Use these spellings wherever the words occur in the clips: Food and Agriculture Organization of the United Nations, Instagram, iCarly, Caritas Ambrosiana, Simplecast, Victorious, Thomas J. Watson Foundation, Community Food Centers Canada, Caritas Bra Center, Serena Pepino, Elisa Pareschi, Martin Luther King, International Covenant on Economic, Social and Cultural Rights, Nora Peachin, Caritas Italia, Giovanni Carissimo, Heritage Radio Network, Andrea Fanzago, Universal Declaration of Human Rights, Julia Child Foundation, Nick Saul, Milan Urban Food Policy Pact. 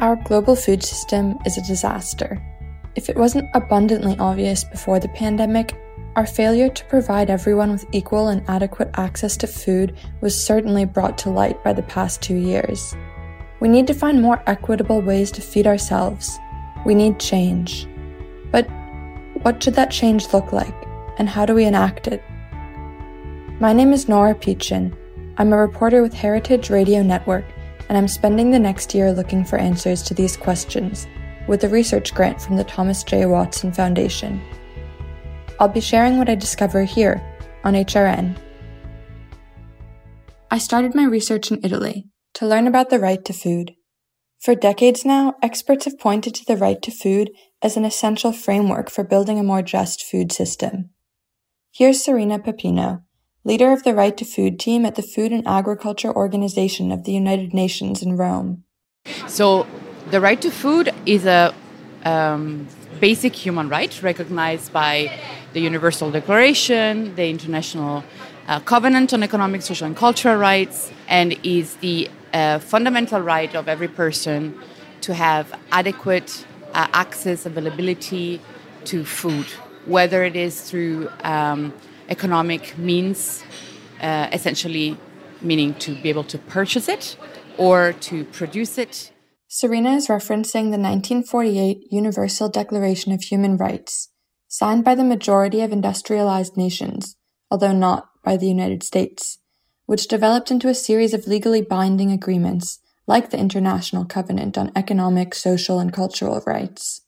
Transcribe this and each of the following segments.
Our global food system is a disaster. If it wasn't abundantly obvious before the pandemic, our failure to provide everyone with equal and adequate access to food was certainly brought to light by the past 2 years. We need to find more equitable ways to feed ourselves. We need change. But what should that change look like, and how do we enact it? My name is Nora Peachin. I'm a reporter with Heritage Radio Network, and I'm spending the next year looking for answers to these questions with a research grant from the Thomas J. Watson Foundation. I'll be sharing what I discover here on HRN. I started my research in Italy to learn about the right to food. For decades now, experts have pointed to the right to food as an essential framework for building a more just food system. Here's Serena Pepino, leader of the Right to Food team at the Food and Agriculture Organization of the United Nations in Rome. So the right to food is a basic human right recognized by the Universal Declaration, the International Covenant on Economic, Social and Cultural Rights, and is the fundamental right of every person to have adequate access, availability to food, whether it is through economic means, essentially meaning to be able to purchase it or to produce it. Serena is referencing the 1948 Universal Declaration of Human Rights, signed by the majority of industrialized nations, although not by the United States, which developed into a series of legally binding agreements like the International Covenant on Economic, Social, and Cultural Rights.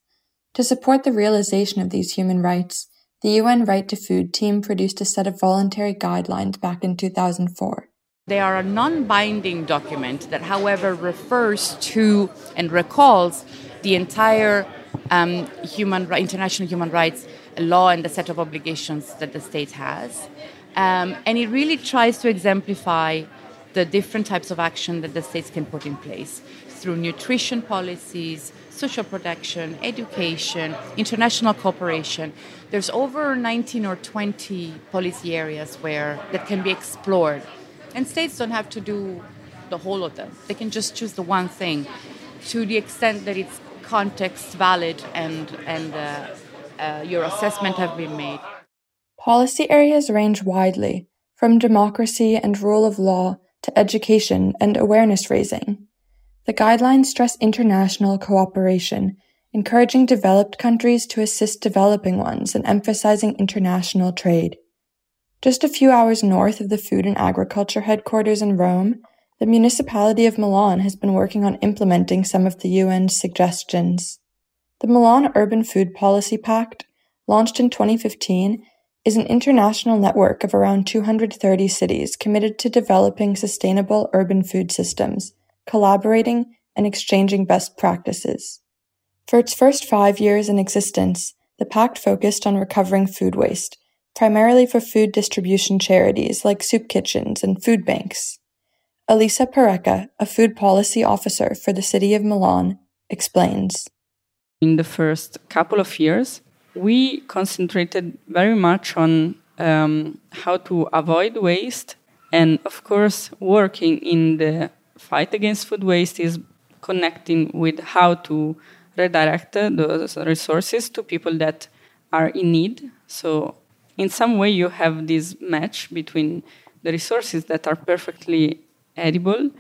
To support the realization of these human rights, the UN Right to Food team produced a set of voluntary guidelines back in 2004. They are a non-binding document that, however, refers to and recalls the entire international human rights law and the set of obligations that the state has. And it really tries to exemplify the different types of action that the states can put in place through nutrition policies, social protection, education, international cooperation. There's over 19 or 20 policy areas that can be explored. And states don't have to do the whole of them. They can just choose the one thing to the extent that its context valid and your assessment have been made. Policy areas range widely, from democracy and rule of law to education and awareness raising. The guidelines stress international cooperation, encouraging developed countries to assist developing ones and emphasizing international trade. Just a few hours north of the Food and Agriculture headquarters in Rome, the municipality of Milan has been working on implementing some of the UN's suggestions. The Milan Urban Food Policy Pact, launched in 2015, is an international network of around 230 cities committed to developing sustainable urban food systems, collaborating, and exchanging best practices. For its first 5 years in existence, the pact focused on recovering food waste, primarily for food distribution charities like soup kitchens and food banks. Elisa Pareschi, a food policy officer for the city of Milan, explains. in the first couple of years, we concentrated very much on how to avoid waste. And of course, working in the fight against food waste is connecting with how to redirect those resources to people that are in need. So in some way, you have this match between the resources that are perfectly edible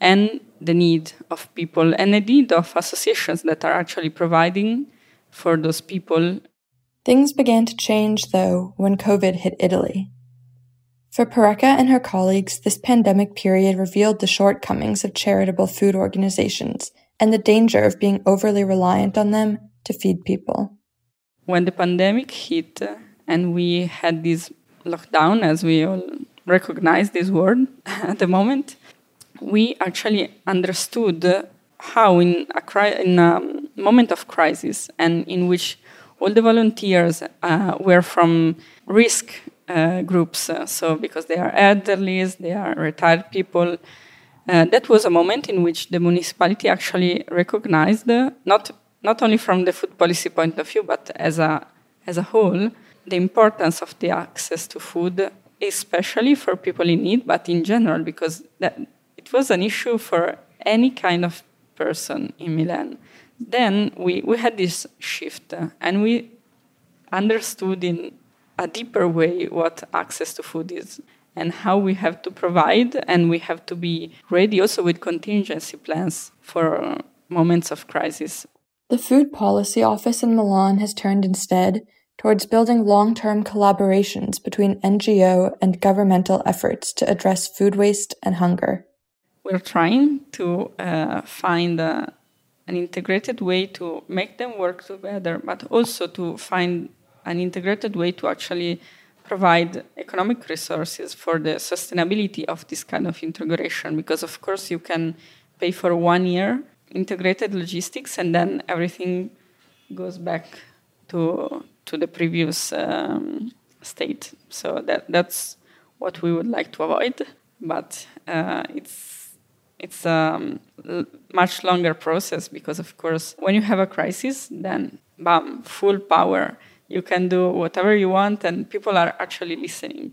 and the need of people and the need of associations that are actually providing for those people. Things began to change, though, when COVID hit Italy. For Parecca and her colleagues, this pandemic period revealed the shortcomings of charitable food organizations and the danger of being overly reliant on them to feed people. When the pandemic hit and we had this lockdown, as we all recognize this word at the moment, we actually understood how in a moment of crisis and in which all the volunteers were from risk groups, so because they are elderly, they are retired people, that was a moment in which the municipality actually recognized, not only from the food policy point of view, but as a whole, the importance of the access to food, especially for people in need, but in general, because it was an issue for any kind of person in Milan. Then we had this shift, and we understood in a deeper way what access to food is and how we have to provide, and we have to be ready also with contingency plans for moments of crisis. The Food Policy Office in Milan has turned instead towards building long-term collaborations between NGO and governmental efforts to address food waste and hunger. We're trying to find an integrated way to make them work together, but also to find an integrated way to actually provide economic resources for the sustainability of this kind of integration. Because, of course, you can pay for 1 year integrated logistics and then everything goes back to the previous state. So that's what we would like to avoid. But it's a much longer process because, of course, when you have a crisis, then, bam, full power. You can do whatever you want, and people are actually listening.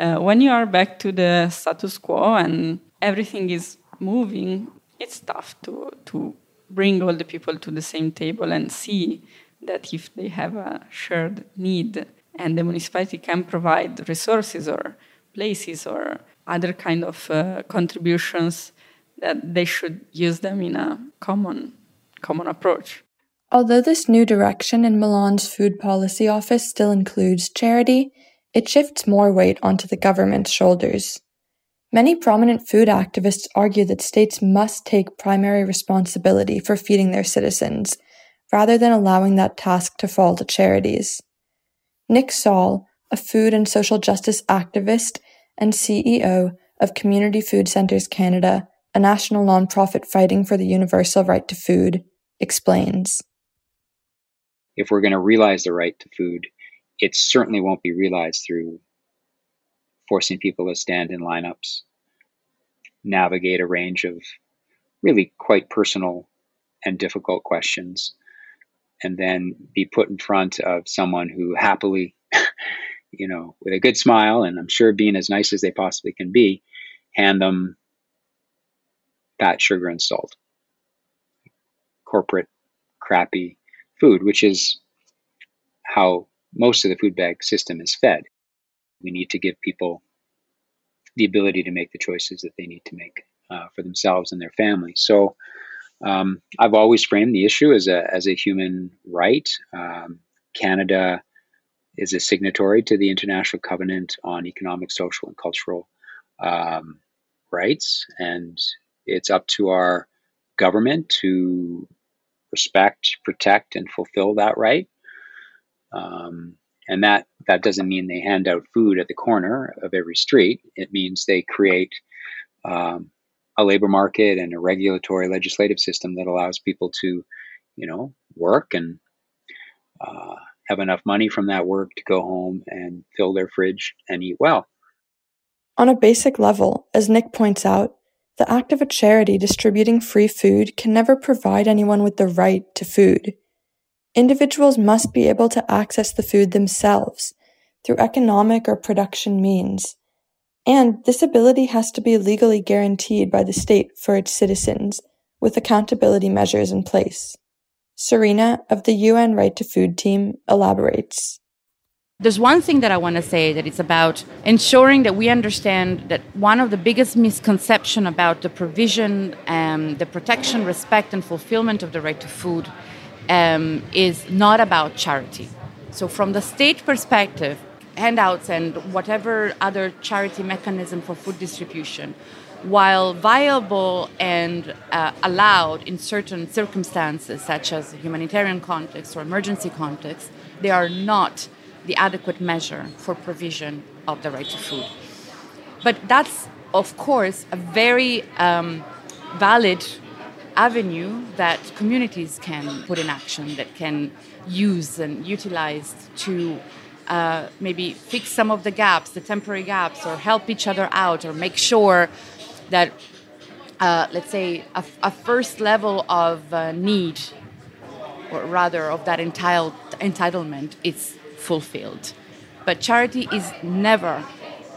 When you are back to the status quo and everything is moving, it's tough to bring all the people to the same table and see that if they have a shared need and the municipality can provide resources or places or other kind of contributions, that they should use them in a common approach. Although this new direction in Milan's Food Policy Office still includes charity, it shifts more weight onto the government's shoulders. Many prominent food activists argue that states must take primary responsibility for feeding their citizens, rather than allowing that task to fall to charities. Nick Saul, a food and social justice activist and CEO of Community Food Centers Canada, a national nonprofit fighting for the universal right to food, explains. If we're going to realize the right to food, it certainly won't be realized through forcing people to stand in lineups, navigate a range of really quite personal and difficult questions, and then be put in front of someone who happily, with a good smile, and I'm sure being as nice as they possibly can be, hand them fat, sugar, and salt. Corporate, crappy food, which is how most of the food bag system is fed. We need to give people the ability to make the choices that they need to make for themselves and their families. So I've always framed the issue as a human right. Canada is a signatory to the International Covenant on Economic, Social and Cultural Rights, and it's up to our government to respect, protect, and fulfill that right. And that doesn't mean they hand out food at the corner of every street. It means they create a labor market and a regulatory legislative system that allows people to, work and have enough money from that work to go home and fill their fridge and eat well. On a basic level, as Nick points out, the act of a charity distributing free food can never provide anyone with the right to food. Individuals must be able to access the food themselves through economic or production means, and this ability has to be legally guaranteed by the state for its citizens, with accountability measures in place. Serena of the UN Right to Food team elaborates. There's one thing that I want to say that it's about ensuring that we understand that one of the biggest misconceptions about the provision, the protection, respect, and fulfillment of the right to food is not about charity. So from the state perspective, handouts and whatever other charity mechanism for food distribution, while viable and allowed in certain circumstances, such as humanitarian context or emergency context, they are not the adequate measure for provision of the right to food. But that's, of course, a very valid avenue that communities can put in action, that can use and utilize to maybe fix some of the gaps, the temporary gaps, or help each other out, or make sure that, let's say, a first level of need, or rather of that entitlement, it's fulfilled. But charity is never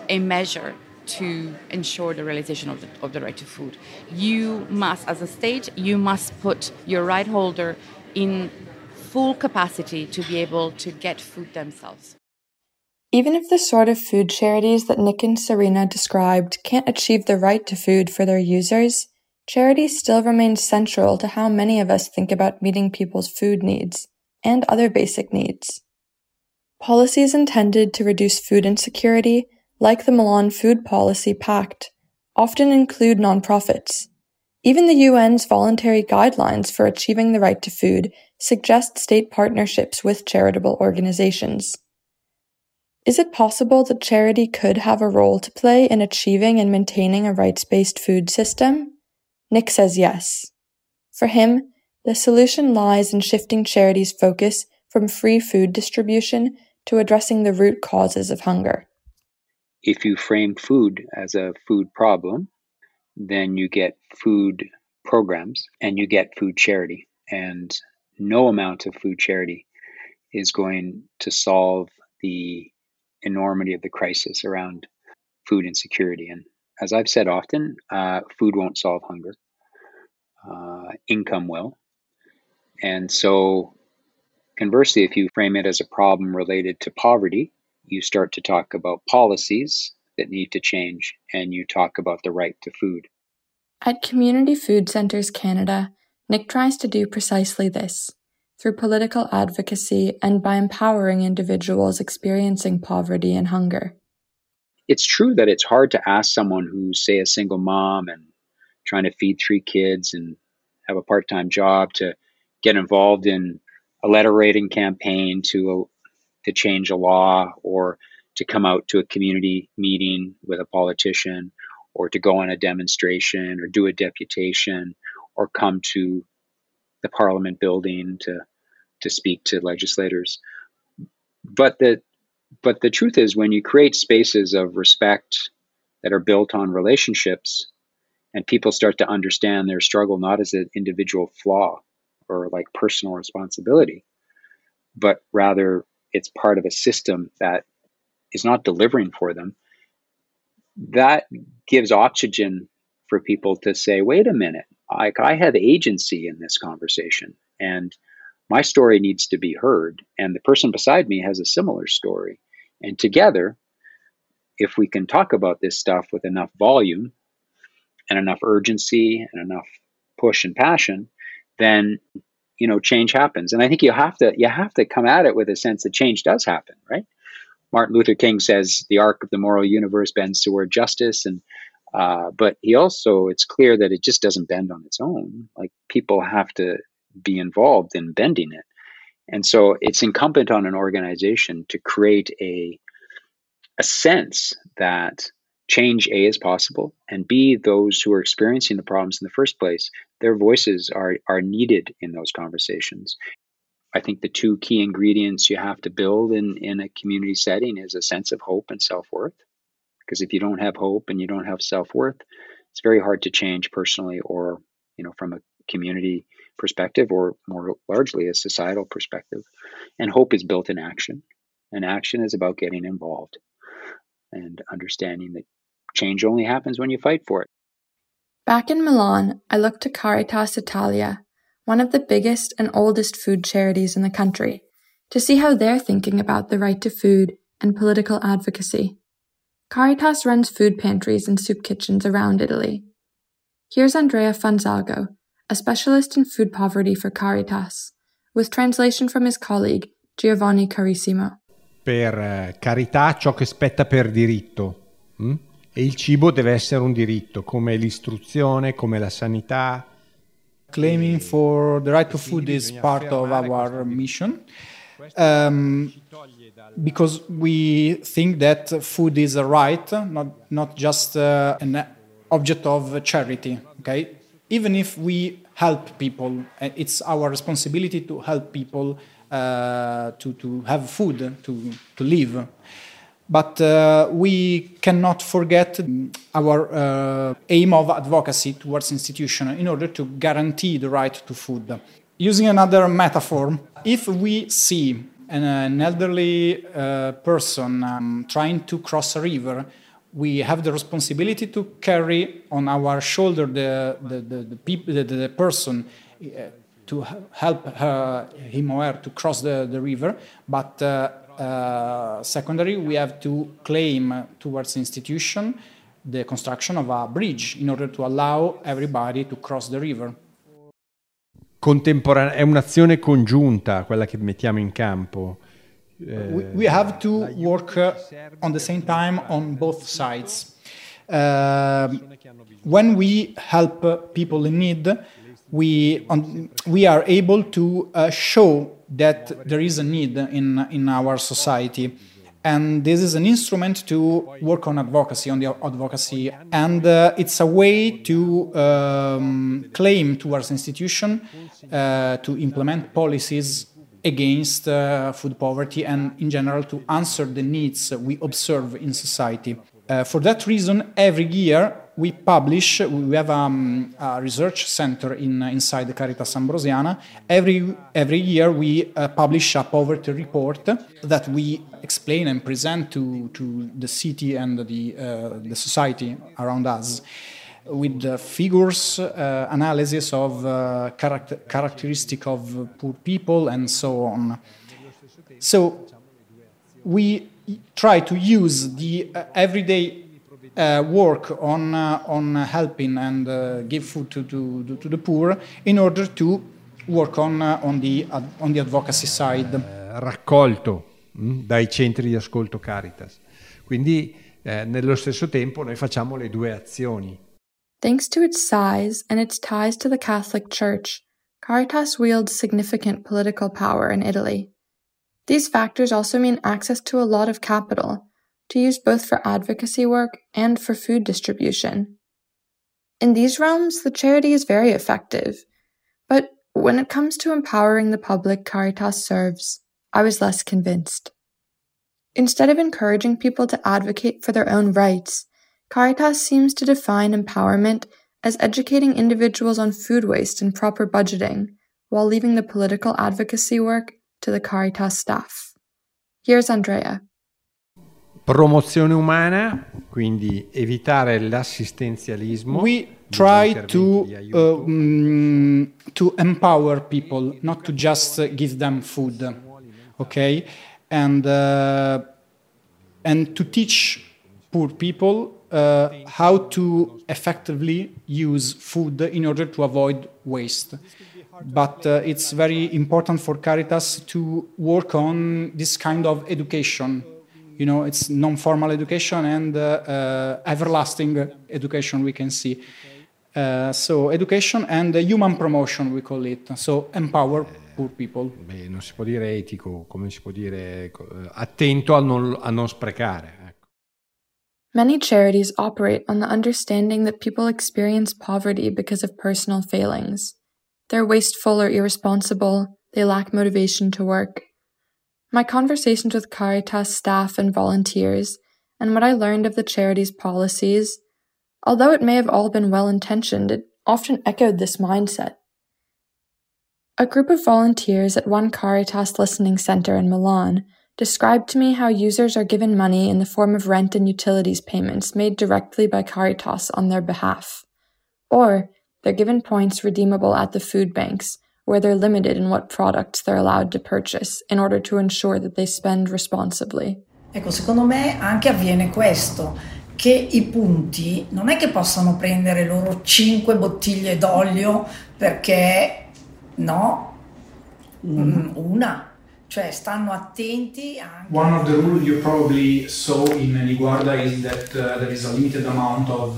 a measure to ensure the realization of the right to food. You must, as a state, you must put your right holder in full capacity to be able to get food themselves. Even if the sort of food charities that Nick and Serena described can't achieve the right to food for their users, charity still remains central to how many of us think about meeting people's food needs and other basic needs. Policies intended to reduce food insecurity, like the Milan Food Policy Pact, often include nonprofits. Even the UN's voluntary guidelines for achieving the right to food suggest state partnerships with charitable organizations. Is it possible that charity could have a role to play in achieving and maintaining a rights-based food system? Nick says yes. For him, the solution lies in shifting charity's focus from free food distribution to addressing the root causes of hunger. If you frame food as a food problem, then you get food programs and you get food charity. And no amount of food charity is going to solve the enormity of the crisis around food insecurity. And as I've said often, food won't solve hunger. Income will. And so conversely, if you frame it as a problem related to poverty, you start to talk about policies that need to change, and you talk about the right to food. At Community Food Centers Canada, Nick tries to do precisely this, through political advocacy and by empowering individuals experiencing poverty and hunger. It's true that it's hard to ask someone who's, say, a single mom and trying to feed three kids and have a part-time job to get involved in a letter-writing campaign to change a law, or to come out to a community meeting with a politician, or to go on a demonstration, or do a deputation, or come to the Parliament building to speak to legislators. But the truth is, when you create spaces of respect that are built on relationships, and people start to understand their struggle not as an individual flaw or like personal responsibility, but rather it's part of a system that is not delivering for them, that gives oxygen for people to say, wait a minute, I have agency in this conversation, and my story needs to be heard, and the person beside me has a similar story. And together, if we can talk about this stuff with enough volume and enough urgency and enough push and passion, then change happens. And I think you have to come at it with a sense that change does happen, right? Martin Luther King says the arc of the moral universe bends toward justice, and but he also, it's clear that it just doesn't bend on its own. Like, people have to be involved in bending it, and so it's incumbent on an organization to create a sense that change A is possible, and B, those who are experiencing the problems in the first place, their voices are needed in those conversations. I think the two key ingredients you have to build in a community setting is a sense of hope and self-worth. Because if you don't have hope and you don't have self-worth, it's very hard to change personally or from a community perspective, or more largely a societal perspective. And hope is built in action. And action is about getting involved and understanding that change only happens when you fight for it. Back in Milan, I looked to Caritas Italia, one of the biggest and oldest food charities in the country, to see how they're thinking about the right to food and political advocacy. Caritas runs food pantries and soup kitchens around Italy. Here's Andrea Fanzago, a specialist in food poverty for Caritas, with translation from his colleague Giovanni Carissimo. Per carità, ciò che spetta per diritto. E il cibo deve essere un diritto, come l'istruzione, come la sanità. Claiming for the right to food is part of our mission, because we think that food is a right, not just an object of charity. Okay, even if we help people, it's our responsibility to help people to have food, to live. But we cannot forget our aim of advocacy towards institutions in order to guarantee the right to food. Using another metaphor, if we see an elderly person trying to cross a river, we have the responsibility to carry on our shoulder the person to help him or her to cross the river, but secondary, we have to claim towards institution the construction of a bridge in order to allow everybody to cross the river. È un'azione congiunta quella che mettiamo in campo. We have to work on the same time on both sides. When we help people in need, we are able to show that there is a need in our society, and this is an instrument to work on advocacy, and it's a way to claim towards institution to implement policies against food poverty and in general to answer the needs we observe in society. For that reason, every year we have a research center inside the Caritas Ambrosiana. Every year we publish a poverty report that we explain and present to the city and the society around us, with figures, analysis of characteristic of poor people and so on. So we try to use the everyday work on helping and give food to the poor in order to work on the advocacy side. Raccolto dai centri di ascolto Caritas. Quindi nello stesso tempo noi facciamo le due azioni. Thanks to its size and its ties to the Catholic Church, Caritas wields significant political power in Italy. These factors also mean access to a lot of capital, to use both for advocacy work and for food distribution. In these realms, the charity is very effective, but when it comes to empowering the public Caritas serves, I was less convinced. Instead of encouraging people to advocate for their own rights, Caritas seems to define empowerment as educating individuals on food waste and proper budgeting, while leaving the political advocacy work to the Caritas staff. Here's Andrea. Promozione umana, quindi evitare l'assistenzialismo. We try to empower people, not to just give them food, okay? And to teach poor people how to effectively use food in order to avoid waste. But it's very important for Caritas to work on this kind of education. You know, it's non-formal education and everlasting education, we can see. So education and human promotion, we call it. So empower poor people. Beh, non si può dire etico, come si può dire attento a non sprecare. Ecco. Many charities operate on the understanding that people experience poverty because of personal failings. They're wasteful or irresponsible. They lack motivation to work. My conversations with Caritas staff and volunteers, and what I learned of the charity's policies, although it may have all been well-intentioned, it often echoed this mindset. A group of volunteers at one Caritas listening center in Milan described to me how users are given money in the form of rent and utilities payments made directly by Caritas on their behalf. Or they're given points redeemable at the food banks, where they're limited in what products they're allowed to purchase in order to ensure that they spend responsibly. Ecco, secondo me anche avviene questo, che i punti non è che possano prendere loro 5 bottiglie d'olio perché no, una. Cioè stanno attenti anche. One of the rules you probably saw in Liguarda is that there is a limited amount of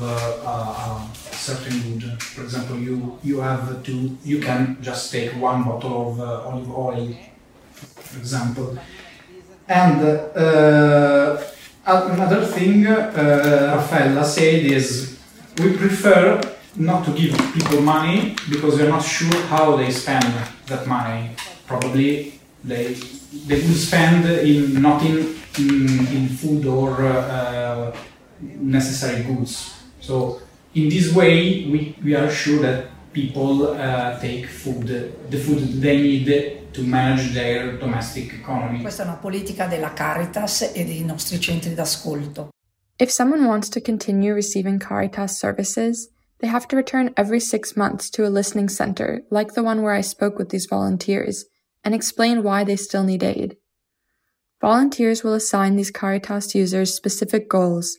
certain good. For example, you have to, you can just take one bottle of olive oil, for example. And another thing Raffaella said is we prefer not to give people money because we're not sure how they spend that money. Probably they will spend in not in food or necessary goods. So in this way we are sure that people take food, the food they need to manage their domestic economy. Questa è una politica della Caritas e dei nostri centri d'ascolto. If someone wants to continue receiving Caritas services, they have to return every 6 months to a listening center, like the one where I spoke with these volunteers, and explain why they still need aid. Volunteers will assign these Caritas users specific goals,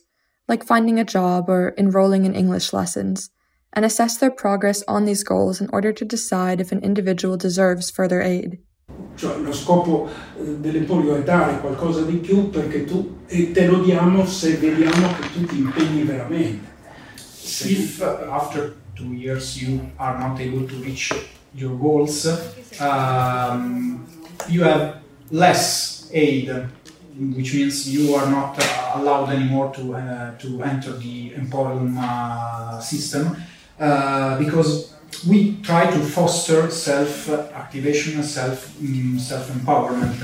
like finding a job or enrolling in English lessons, and assess their progress on these goals in order to decide if an individual deserves further aid. Cioè, lo scopo delle polio è dare qualcosa di più perché tu, e te lo diamo se vediamo che tu ti impegni veramente. If after 2 years you are not able to reach your goals, you have less aid, which means you are not allowed anymore to enter the Emporium system, because we try to foster self-activation and self-empowerment.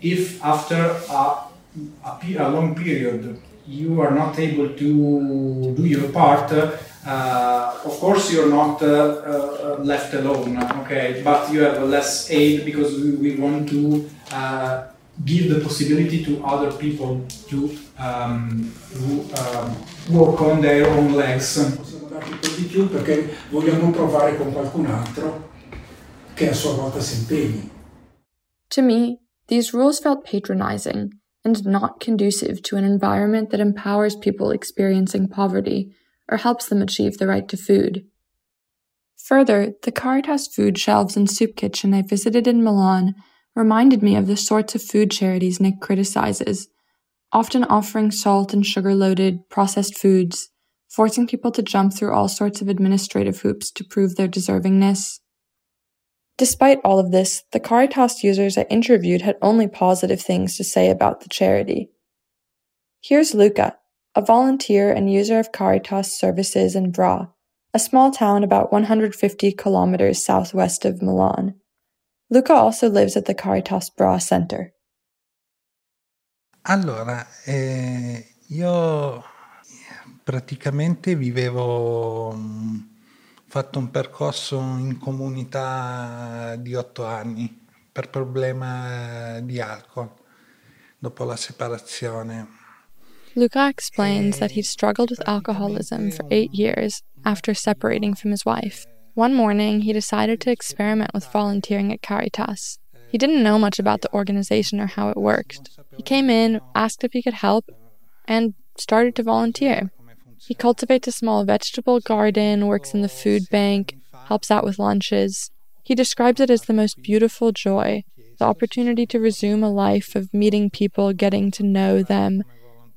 If after a long period you are not able to do your part, of course you're not left alone, okay? But you have less aid because we want to give the possibility to other people to work on their own legs. Possiamo dargli un po' di più perché vogliamo provare con qualcun altro che a sua volta si impegni. To me, these rules felt patronizing and not conducive to an environment that empowers people experiencing poverty or helps them achieve the right to food. Further, the Caritas food shelves and soup kitchen I visited in Milan reminded me of the sorts of food charities Nick criticizes, often offering salt and sugar-loaded processed foods, forcing people to jump through all sorts of administrative hoops to prove their deservingness. Despite all of this, the Caritas users I interviewed had only positive things to say about the charity. Here's Luca, a volunteer and user of Caritas services in Bra, a small town about 150 kilometers southwest of Milan. Luca also lives at the Caritas Bra Center. Allora, io praticamente vivevo, fatto un percorso in comunità di 8 anni per problema di alcol dopo la separazione. Luca explains that he'd struggled with alcoholism for 8 years after separating from his wife. One morning, he decided to experiment with volunteering at Caritas. He didn't know much about the organization or how it worked. He came in, asked if he could help, and started to volunteer. He cultivates a small vegetable garden, works in the food bank, helps out with lunches. He describes it as the most beautiful joy, the opportunity to resume a life of meeting people, getting to know them,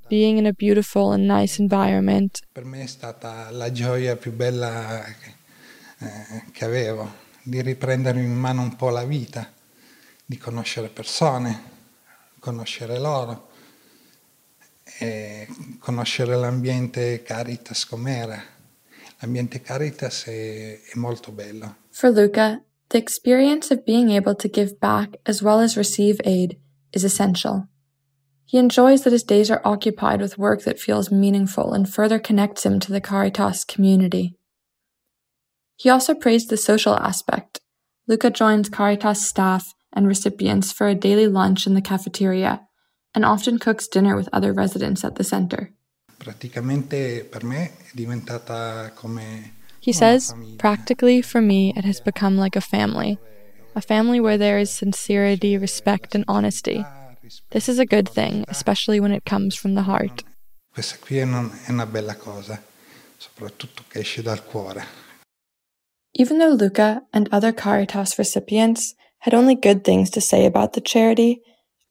being in a beautiful and nice environment. Per me è stata la gioia più bella che avevo, di riprendere in mano un po' la vita, di conoscere persone, conoscere loro, e conoscere l'ambiente Caritas com'era. L'ambiente Caritas è molto bello. For Luca, the experience of being able to give back as well as receive aid is essential. He enjoys that his days are occupied with work that feels meaningful and further connects him to the Caritas community. He also praised the social aspect, Luca joins Caritas staff and recipients for a daily lunch in the cafeteria and often cooks dinner with other residents at the center. He says, practically for me, it has become like a family where there is sincerity, respect, and honesty. This is a good thing, especially when it comes from the heart. Even though Luca and other Caritas recipients had only good things to say about the charity,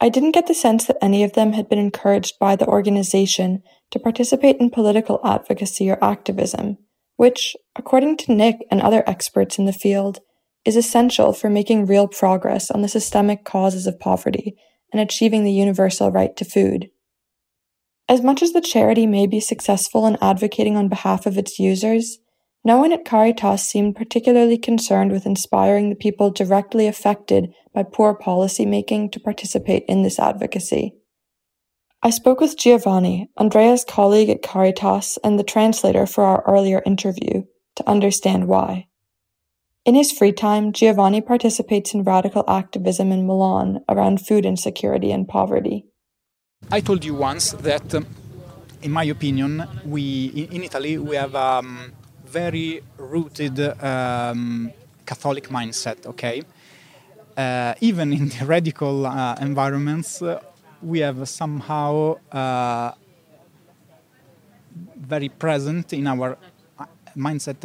I didn't get the sense that any of them had been encouraged by the organization to participate in political advocacy or activism, which, according to Nick and other experts in the field, is essential for making real progress on the systemic causes of poverty and achieving the universal right to food. As much as the charity may be successful in advocating on behalf of its users, no one at Caritas seemed particularly concerned with inspiring the people directly affected by poor policymaking to participate in this advocacy. I spoke with Giovanni, Andrea's colleague at Caritas and the translator for our earlier interview, to understand why. In his free time, Giovanni participates in radical activism in Milan around food insecurity and poverty. I told you once that, in my opinion, in Italy we have very rooted Catholic mindset, okay? Even in the radical environments, we have somehow very present in our mindset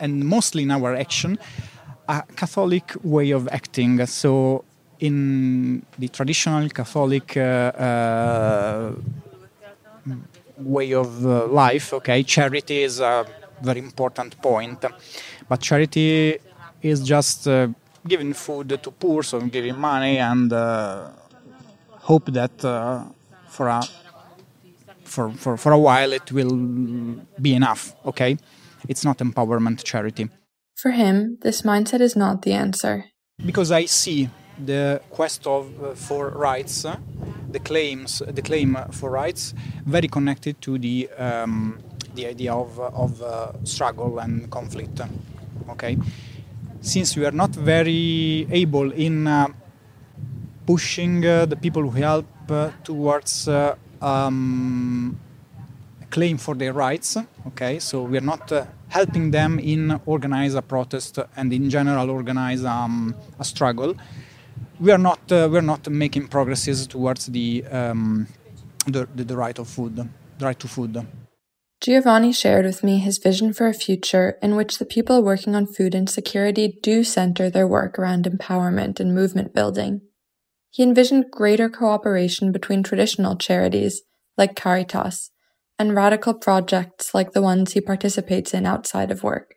and mostly in our action, a Catholic way of acting. So in the traditional Catholic way of life, okay, charity is very important point, but charity is just giving food to poor, so giving money and hope that for a while it will be enough, okay? It's not empowerment charity. For him, this mindset is not the answer. Because I see the quest for rights, the claim for rights, very connected to the idea of struggle and conflict, okay? Since we are not very able in pushing the people who help towards a claim for their rights, okay? So we are not helping them in organize a protest and in general organize a struggle. We are not making progresses towards the right of food, the right to food. Giovanni shared with me his vision for a future in which the people working on food insecurity do center their work around empowerment and movement building. He envisioned greater cooperation between traditional charities, like Caritas, and radical projects like the ones he participates in outside of work.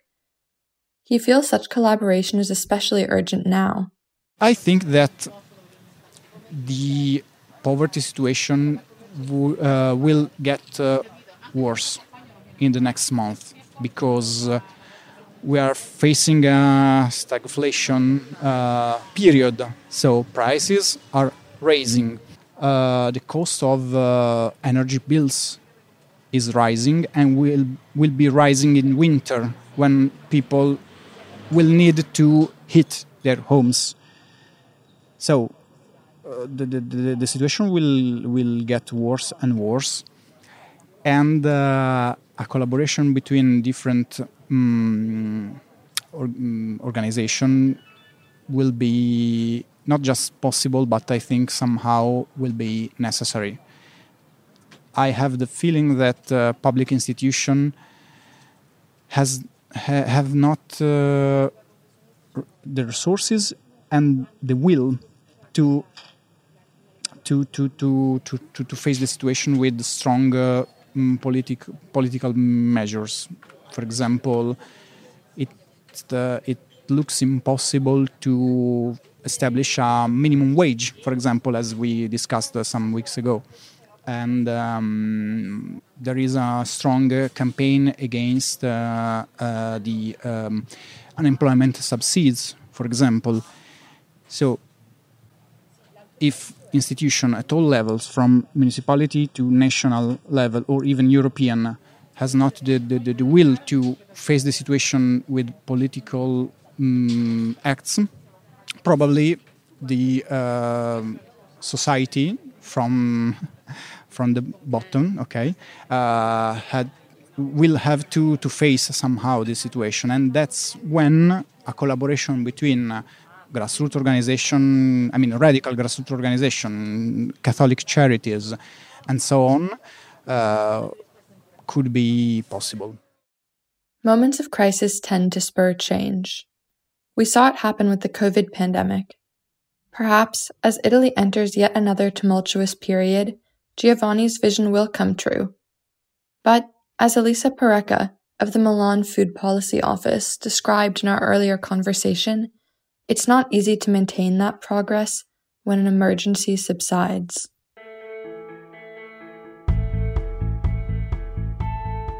He feels such collaboration is especially urgent now. I think that the poverty situation will get worse in the next month, because we are facing a stagflation period, so prices are rising, the cost of energy bills is rising and will be rising in winter when people will need to heat their homes. So the situation will get worse and worse, and a collaboration between different organization will be not just possible, but I think somehow will be necessary. I have the feeling that public institution have not the resources and the will to face the situation with stronger political measures. For example, it looks impossible to establish a minimum wage, for example, as we discussed some weeks ago. And there is a strong campaign against the unemployment subsidies, for example. So if institutions at all levels, from municipality to national level or even European, has not the will to face the situation with political acts, probably the society from the bottom, will have to face somehow this situation, and that's when a collaboration between grassroots organization, radical grassroots organization, Catholic charities, and so on, could be possible. Moments of crisis tend to spur change. We saw it happen with the COVID pandemic. Perhaps, as Italy enters yet another tumultuous period, Giovanni's vision will come true. But, as Elisa Pareschi of the Milan Food Policy Office described in our earlier conversation, it's not easy to maintain that progress when an emergency subsides.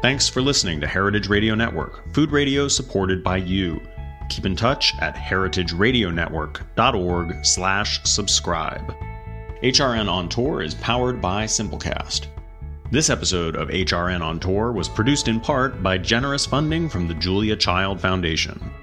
Thanks for listening to Heritage Radio Network, food radio supported by you. Keep in touch at heritageradionetwork.org/subscribe. HRN On Tour is powered by Simplecast. This episode of HRN On Tour was produced in part by generous funding from the Julia Child Foundation.